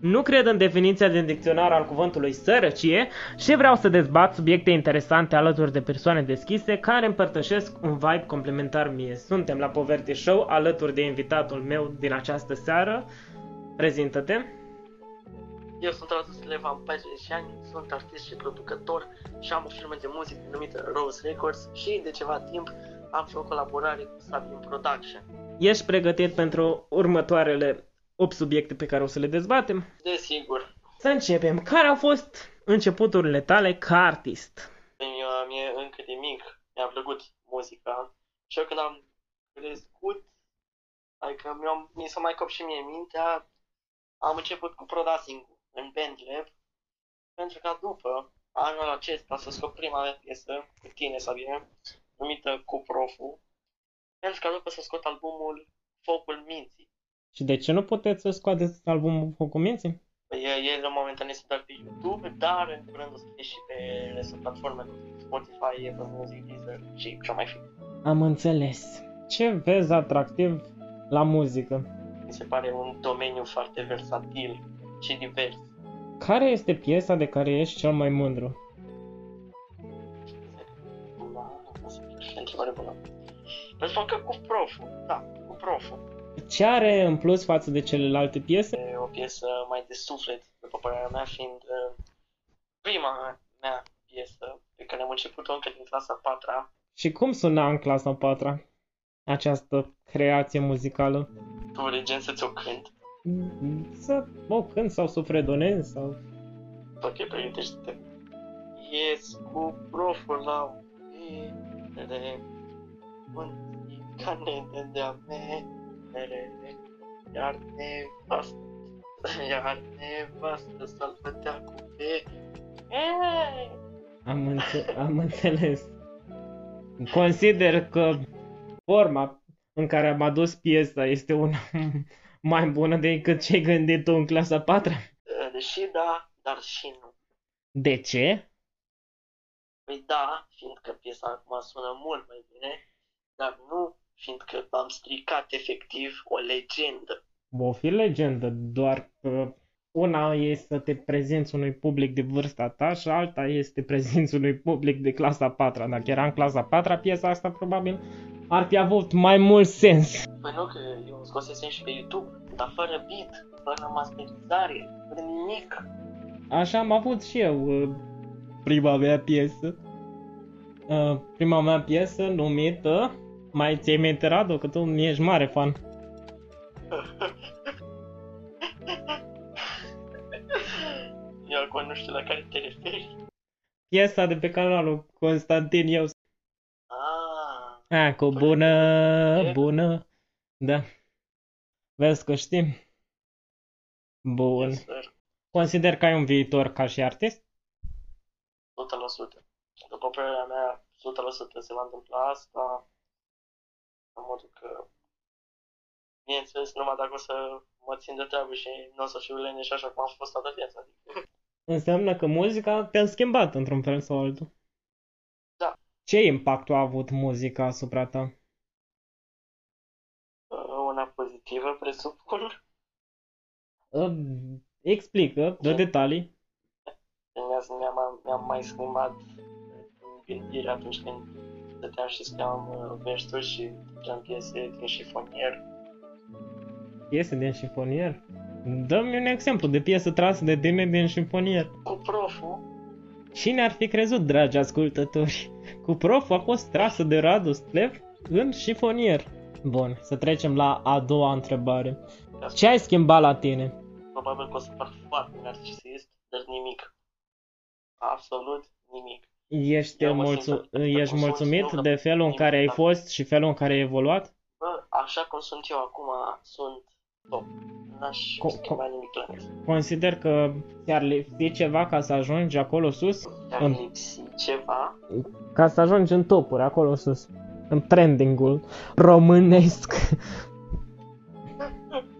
Nu cred în definiția din dicționar al cuvântului sărăcie și vreau să dezbat subiecte interesante alături de persoane deschise care împărtășesc un vibe complementar mie. Suntem la Poverty Show alături de invitatul meu din această seară. Prezintă-te! Eu sunt Radu Stlef, am 14 ani, sunt artist și producător și am o firmă de muzică numită Rose Records și de ceva timp am făcut o colaborare cu Savin Production. Ești pregătit pentru următoarele 8 subiecte pe care o să le dezbatem? Desigur. Să începem. Care au fost începuturile tale ca artist? Mie încă de mic mi-a plăcut muzica și eu când am crescut, adică mi s-a mai copt și mie mintea, am început cu producing-ul în Bandlab, pentru că după anul acesta să scop prima mea piesă cu tine, Sabine, numită Cu Proful, pentru că după să scot albumul Focul Minții. Și de ce nu puteți să scoateți albumul Focul Minții? El în momentan este doar pe YouTube, dar în curând o să fie și pe restul platforme, Spotify, Evo Music, Deezer și ce mai fi. Am înțeles. Ce vezi atractiv la muzică? Mi se pare un domeniu foarte versatil și divers. Care este piesa de care ești cel mai mândru? Pentru că Cu Proful, da, Cu Proful. Ce are în plus față de celelalte piese? E o piesă mai de suflet, după părerea mea, fiind prima mea piesă pe care am început-o încă din clasa 4-a. Și cum suna în clasa 4-a această creație muzicală? Tu regen să ți-o cânt? Să o cânt sau sufredonez sau... Ok, pregătește-te. Ies cu Proful la unele canele de-a mea. Iar nevastă să-l vedea cu pe... Am înțeles. Consider că forma în care am adus piesa este una mai bună decât ce-ai gândit tu în clasa 4-a? Deși da, dar și nu. De ce? Păi da, fiindcă piesa acum sună mult mai bine, dar nu... Fiindcă am stricat efectiv o legendă. O fi legendă, doar că una este să te prezinți unui public de vârsta ta și alta este prezinți unui public de clasa 4-a. Dacă era în clasa 4-a, piesa asta probabil ar fi avut mai mult sens. Păi nu, că eu scosesem și pe YouTube, dar fără beat, fără masterizare, fără nimic. Așa am avut și eu prima mea piesă. Prima mea piesă numită... Mai ți-ai minte, Radu, că tu ești mare fan. Eu acum nu știu la care te referi. Piesa de pe canalul Constantinios. Cu bună. Da. Vezi că știm. Bun. Consider că ai un viitor ca și artist? 100%. După părerea mea, 100% se va întâmpla asta. În modul că, bineînțeles, numai dacă o să mă țin de treabă și nu o să fiu leneș așa cum am fost toată viața. Adică. Înseamnă că muzica te-a schimbat într-un fel sau altul. Da. Ce impact a avut muzica asupra ta? Una pozitivă, presupun. Explică, dă detalii. Mi-am mai schimbat gândirea atunci când stăteam și scriam versuri și făceam piese din șifonier. Piese din șifonier? Dă-mi un exemplu de piesă trasă de tine din șifonier. Cu Proful. Cine ar fi crezut, dragi ascultători? Cu Proful a fost trasă de Radu Stlef în șifonier. Bun, să trecem la a doua întrebare. Ce ai schimbat la tine? Probabil că o să fac foarte narcisist, dar nimic. Absolut nimic. Ești mulțumit de felul în care ai fost și felul în care ai evoluat? Bă, așa cum sunt eu acum, sunt top. N-aș schimba nimic la mine. Consider că ți-ar lipsi ceva ca să ajungi acolo sus? Ți-ar lipsi ceva? Ca să ajungi în topuri, acolo sus. În trending-ul românesc.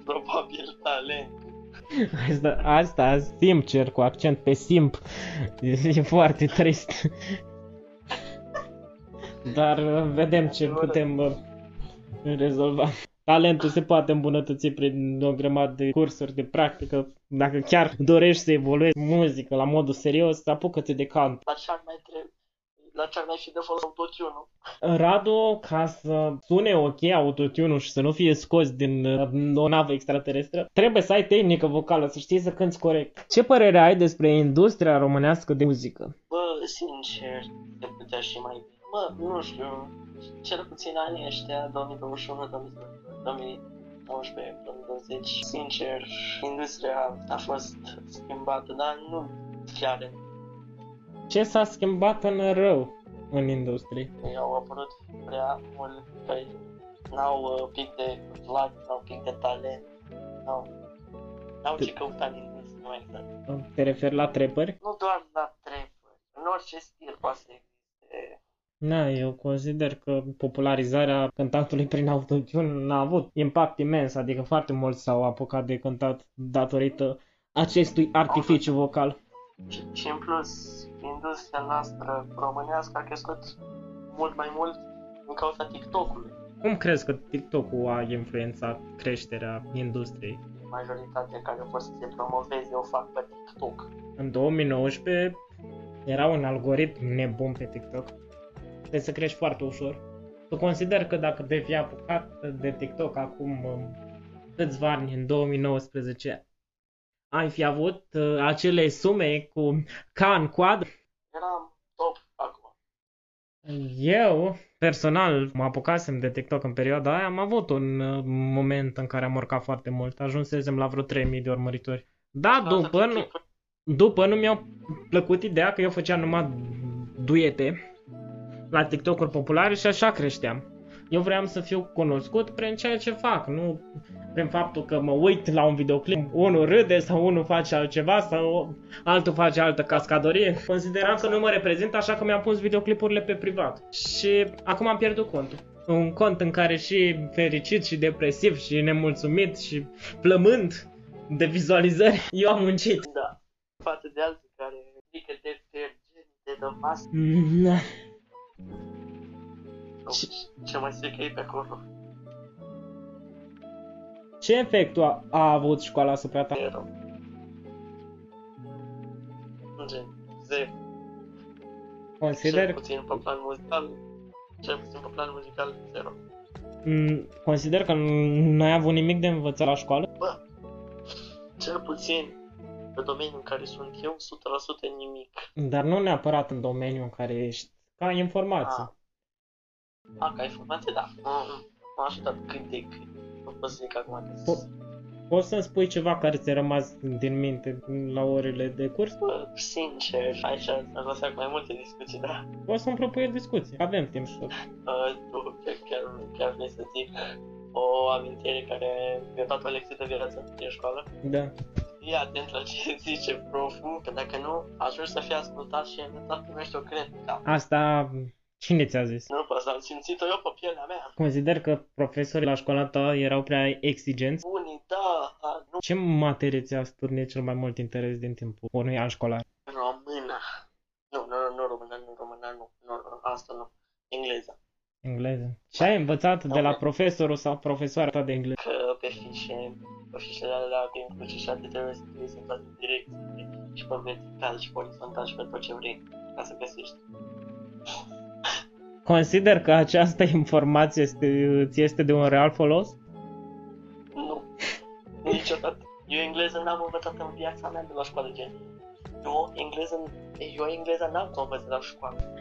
Probabil talent. Asta simcer, cu accent pe simp, e foarte trist. Dar vedem ce putem rezolva. Talentul se poate îmbunătăți prin o grămadă de cursuri de practică. Dacă chiar dorești să evoluezi muzică la modul serios, apucă-te de cant. La ce ar mai fi de folos autotune-ul? Radu, ca să sune ok autotune-ul și să nu fie scos din o navă extraterestră, trebuie să ai tehnică vocală, să știi să cânti corect. Ce părere ai despre industria românească de muzică? Bă, sincer, te putea și mai bine. Bă, nu știu, cel puțin anii ăștia, 2021, 2019, 2020, sincer, industria a fost schimbată, dar nu chiar. Ce s-a schimbat în rău în industrie? Au apărut prea mult că n-au pic de vlag, n-au pic de talent, n-au ce căuta în industrie, mai exact. Te referi la trepări? Nu doar la trepări, în orice stil poate să existe. Da, eu consider că popularizarea cântatului prin autotune a avut impact imens, adică foarte mulți s-au apucat de cântat datorită acestui artificiu vocal. Și în plus, industria noastră românească a crescut mult mai mult din cauza TikTok-ului. Cum crezi că TikTok-ul a influențat creșterea industriei? Majoritatea care vor să se promoveze o fac pe TikTok. În 2019 era un algoritm nebun pe TikTok. Trebuie să crești foarte ușor. Tu consider că dacă te fi apucat de TikTok acum câțiva ani, în 2019, ai fi avut acele sume ca în coadă? Eram top acum. Eu, personal, mă apucasem de TikTok în perioada aia. Am avut un moment în care am urcat foarte mult. Ajunsesem la vreo 3000 de urmăritori. Da, după nu mi-a plăcut ideea că eu făceam numai duete la TikTok-uri populare și așa creșteam. Eu vreau să fiu cunoscut prin ceea ce fac, nu prin faptul că mă uit la un videoclip, unul râde sau unul face altceva sau altul face altă cascadorie. Consideram că nu mă reprezint, așa că mi-am pus videoclipurile pe privat și acum am pierdut contul. Un cont în care și fericit și depresiv și nemulțumit și plămând de vizualizări, eu am muncit. Da, față de alții care ridică de fergeni, de masă. Ce mai zic ei pe acolo? Ce efect a avut școala asupra ta? Zero. Zero. Consider? Cel puțin pe plan muzical. Zero. Consider că n-ai avut nimic de învățat la școală? Bă, cel puțin pe domeniul în care sunt eu, 100% nimic. Dar nu neapărat în domeniul în care ești, ca informație. Ca informație, da. M-a ajutat cât de cât. Nu pot să zic acum. Poți să-mi spui ceva care ți-a rămas din minte la orele de curs? Bă, sincer, aici am lăsat mai multe discuții, da. O să-mi propui discuții. Avem timp și tot. Chiar vrei să zic o amintire care mi-a dat o lecție de viață din școală? Da. Fii atent la ce zice proful, că dacă nu, ajungi să fii ascultat și învățat primești o credință. Asta... Cine ți-a zis? Nu, păi am simțit-o eu pe pielea mea. Consider că profesorii la școala ta erau prea exigenți? Unii, da, dar nu. Ce materie ți-a stârnit cel mai mult interes din timpul unui an școlar? Română. Nu, asta nu. Engleză. Engleză. Și ai învățat de la profesorul sau profesoara ta de engleză? Că pe fișele alea, pe încrucișate, trebuie să fie sentați în direct. Și pe vertical, și pe orizontal, și pe tot ce vrei, ca să găsești. Consider că această informație ți este de un real folos? Nu, niciodată. Eu engleză n-am învățat în viața mea de la școală, gen. Eu engleză n-am învățat la școală.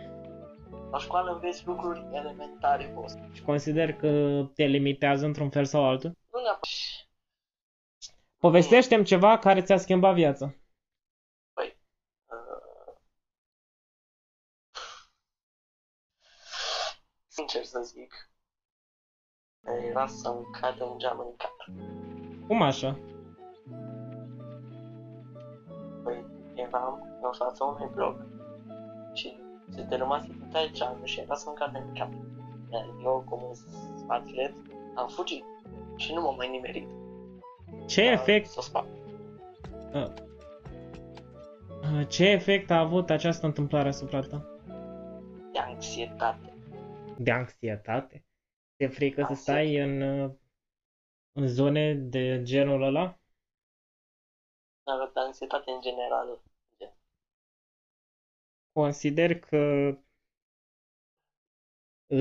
La școală înveți lucruri elementare, boss. Și consider că te limitează într-un fel sau altul? Nu neapărat. Povestește-mi ceva care ți-a schimbat viața. Sincer să zic, era să-mi cadă un geam în cap. Cum așa? Păi, eram în fața unui bloc și se dărâmase total geamul și era să-mi cadă în cap. Iar eu, cum un atlet, am fugit și nu m-am mai nimerit. Ce efect a avut această întâmplare asupra ta? De anxietate. De anxietate? Te frică să stai în în zone de genul ăla? Dar la anxietate în general. Consider că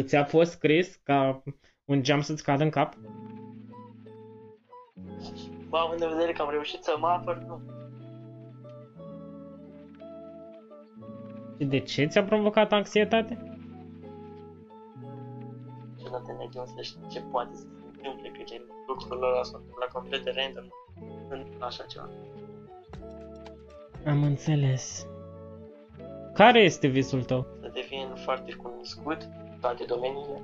ți-a fost scris ca un geam să-ți cadă în cap? Bă, având în vedere că am reușit să mă apăr, nu. Și de ce ți-a provocat anxietate? Niciodată ne-ai gândit să știi ce poate să se întâmple, că lucrurile ăla s-au întâmplat complet random, așa ceva. Am înțeles. Care este visul tău? Să devin foarte cunoscut în toate domeniile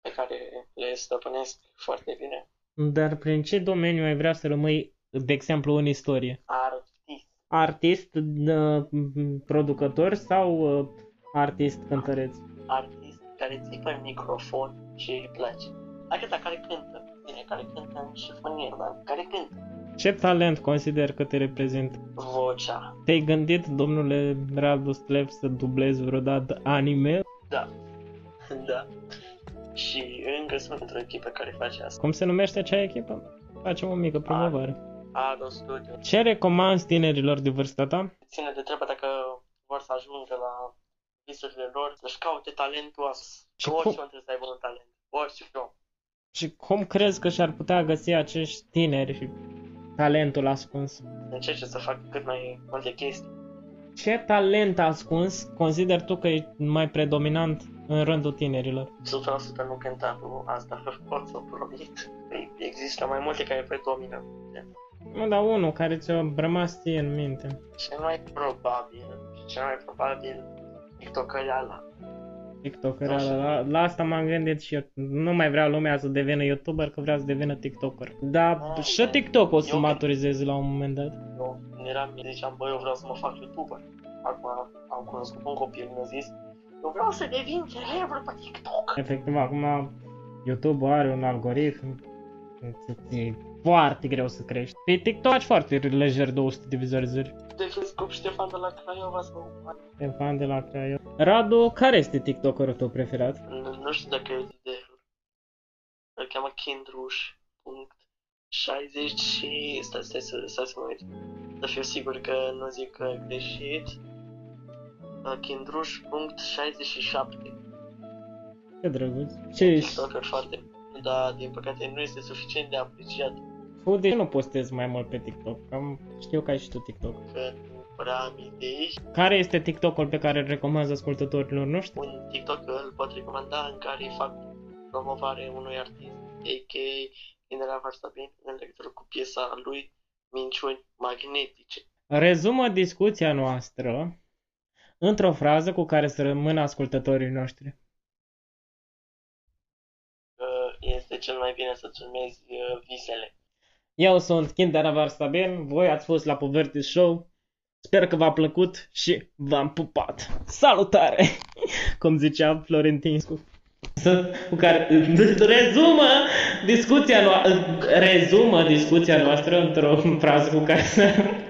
pe care le stăpânesc foarte bine. Dar prin ce domeniu ai vrea să rămâi, de exemplu, în istorie? Artist. Artist, producător sau artist cântăreț? Artist care țipă în microfon și îi place. Acesta care cântă, bine, care cântă în șifonier, dar care cântă. Ce talent consider că te reprezintă? Vocea. Te-ai gândit, domnule Radu Stlef, să dublezi vreodată anime? Da, da. Și încă sunt într-o echipă care face asta. Cum se numește acea echipă? Facem o mică promovare. Ado Studio. Ce recomanzi tinerilor de vârsta ta? Ține de treabă dacă vor să ajungă la visurile lor, să-și caute talentul ăsta. Că orice trebuie să aibă un talent. Orice om. Și cum crezi că și-ar putea găsi acești tineri talentul ascuns? Încerce să fac cât mai multe chestii. Ce talent ascuns consider tu că e mai predominant în rândul tinerilor? 100% nu cântatul, asta pot să promit. Există mai multe care predomină. Nu, dar unul care ți-a rămas ție în minte. Cel mai probabil tiktokăreala. TikToker, la asta m-am gândit și eu. Nu mai vreau lumea să devină YouTuber, că vreau să devină TikToker. Dar și TikTok o să maturizez la un moment dat. Ziceam, bă, eu vreau să mă fac YouTuber. Acum am cunoscut un copil, mi-a zis, eu vreau să devin celebru pe TikTok. Efectiv, acum YouTube are un algoritm. E foarte greu să crești. Pe TikTok faci foarte lejer 200 de vizualizări. Descop Ștefan de la Craiova sau... Ștefan de la Craiova. Radu, care este TikTokerul tău preferat? Nu știu dacă e Deezer. Îl cheamă Kindrush.67 și... Stai să mă uit. Să fiu sigur că nu zic greșit. Kindrush.67. Ce drăguț. Ce TikToker foarte... Dar din păcate nu este suficient de apreciat. De ce nu postezi mai mult pe TikTok? Cam știu că ai și tu TikTok. Că nu prea am idei. Care este TikTok-ul pe care îl recomand ascultătorilor noștri? Un TikTok îl pot recomanda în care fac promovare unui artist, a.k.a. Tinelea Varsabim, în legătură cu piesa lui Minciuni Magnetice. Rezumă discuția noastră într-o frază cu care să rămână ascultătorii noștri. Este cel mai bine să-ți urmezi visele. Eu sunt Tinelea Varsabim, voi ați fost la Poverty Show, sper că v-a plăcut și v-am pupat. Salutare! Cum zicea Florentinscu, cu care rezumă discuția noastră într-o frază cu care să...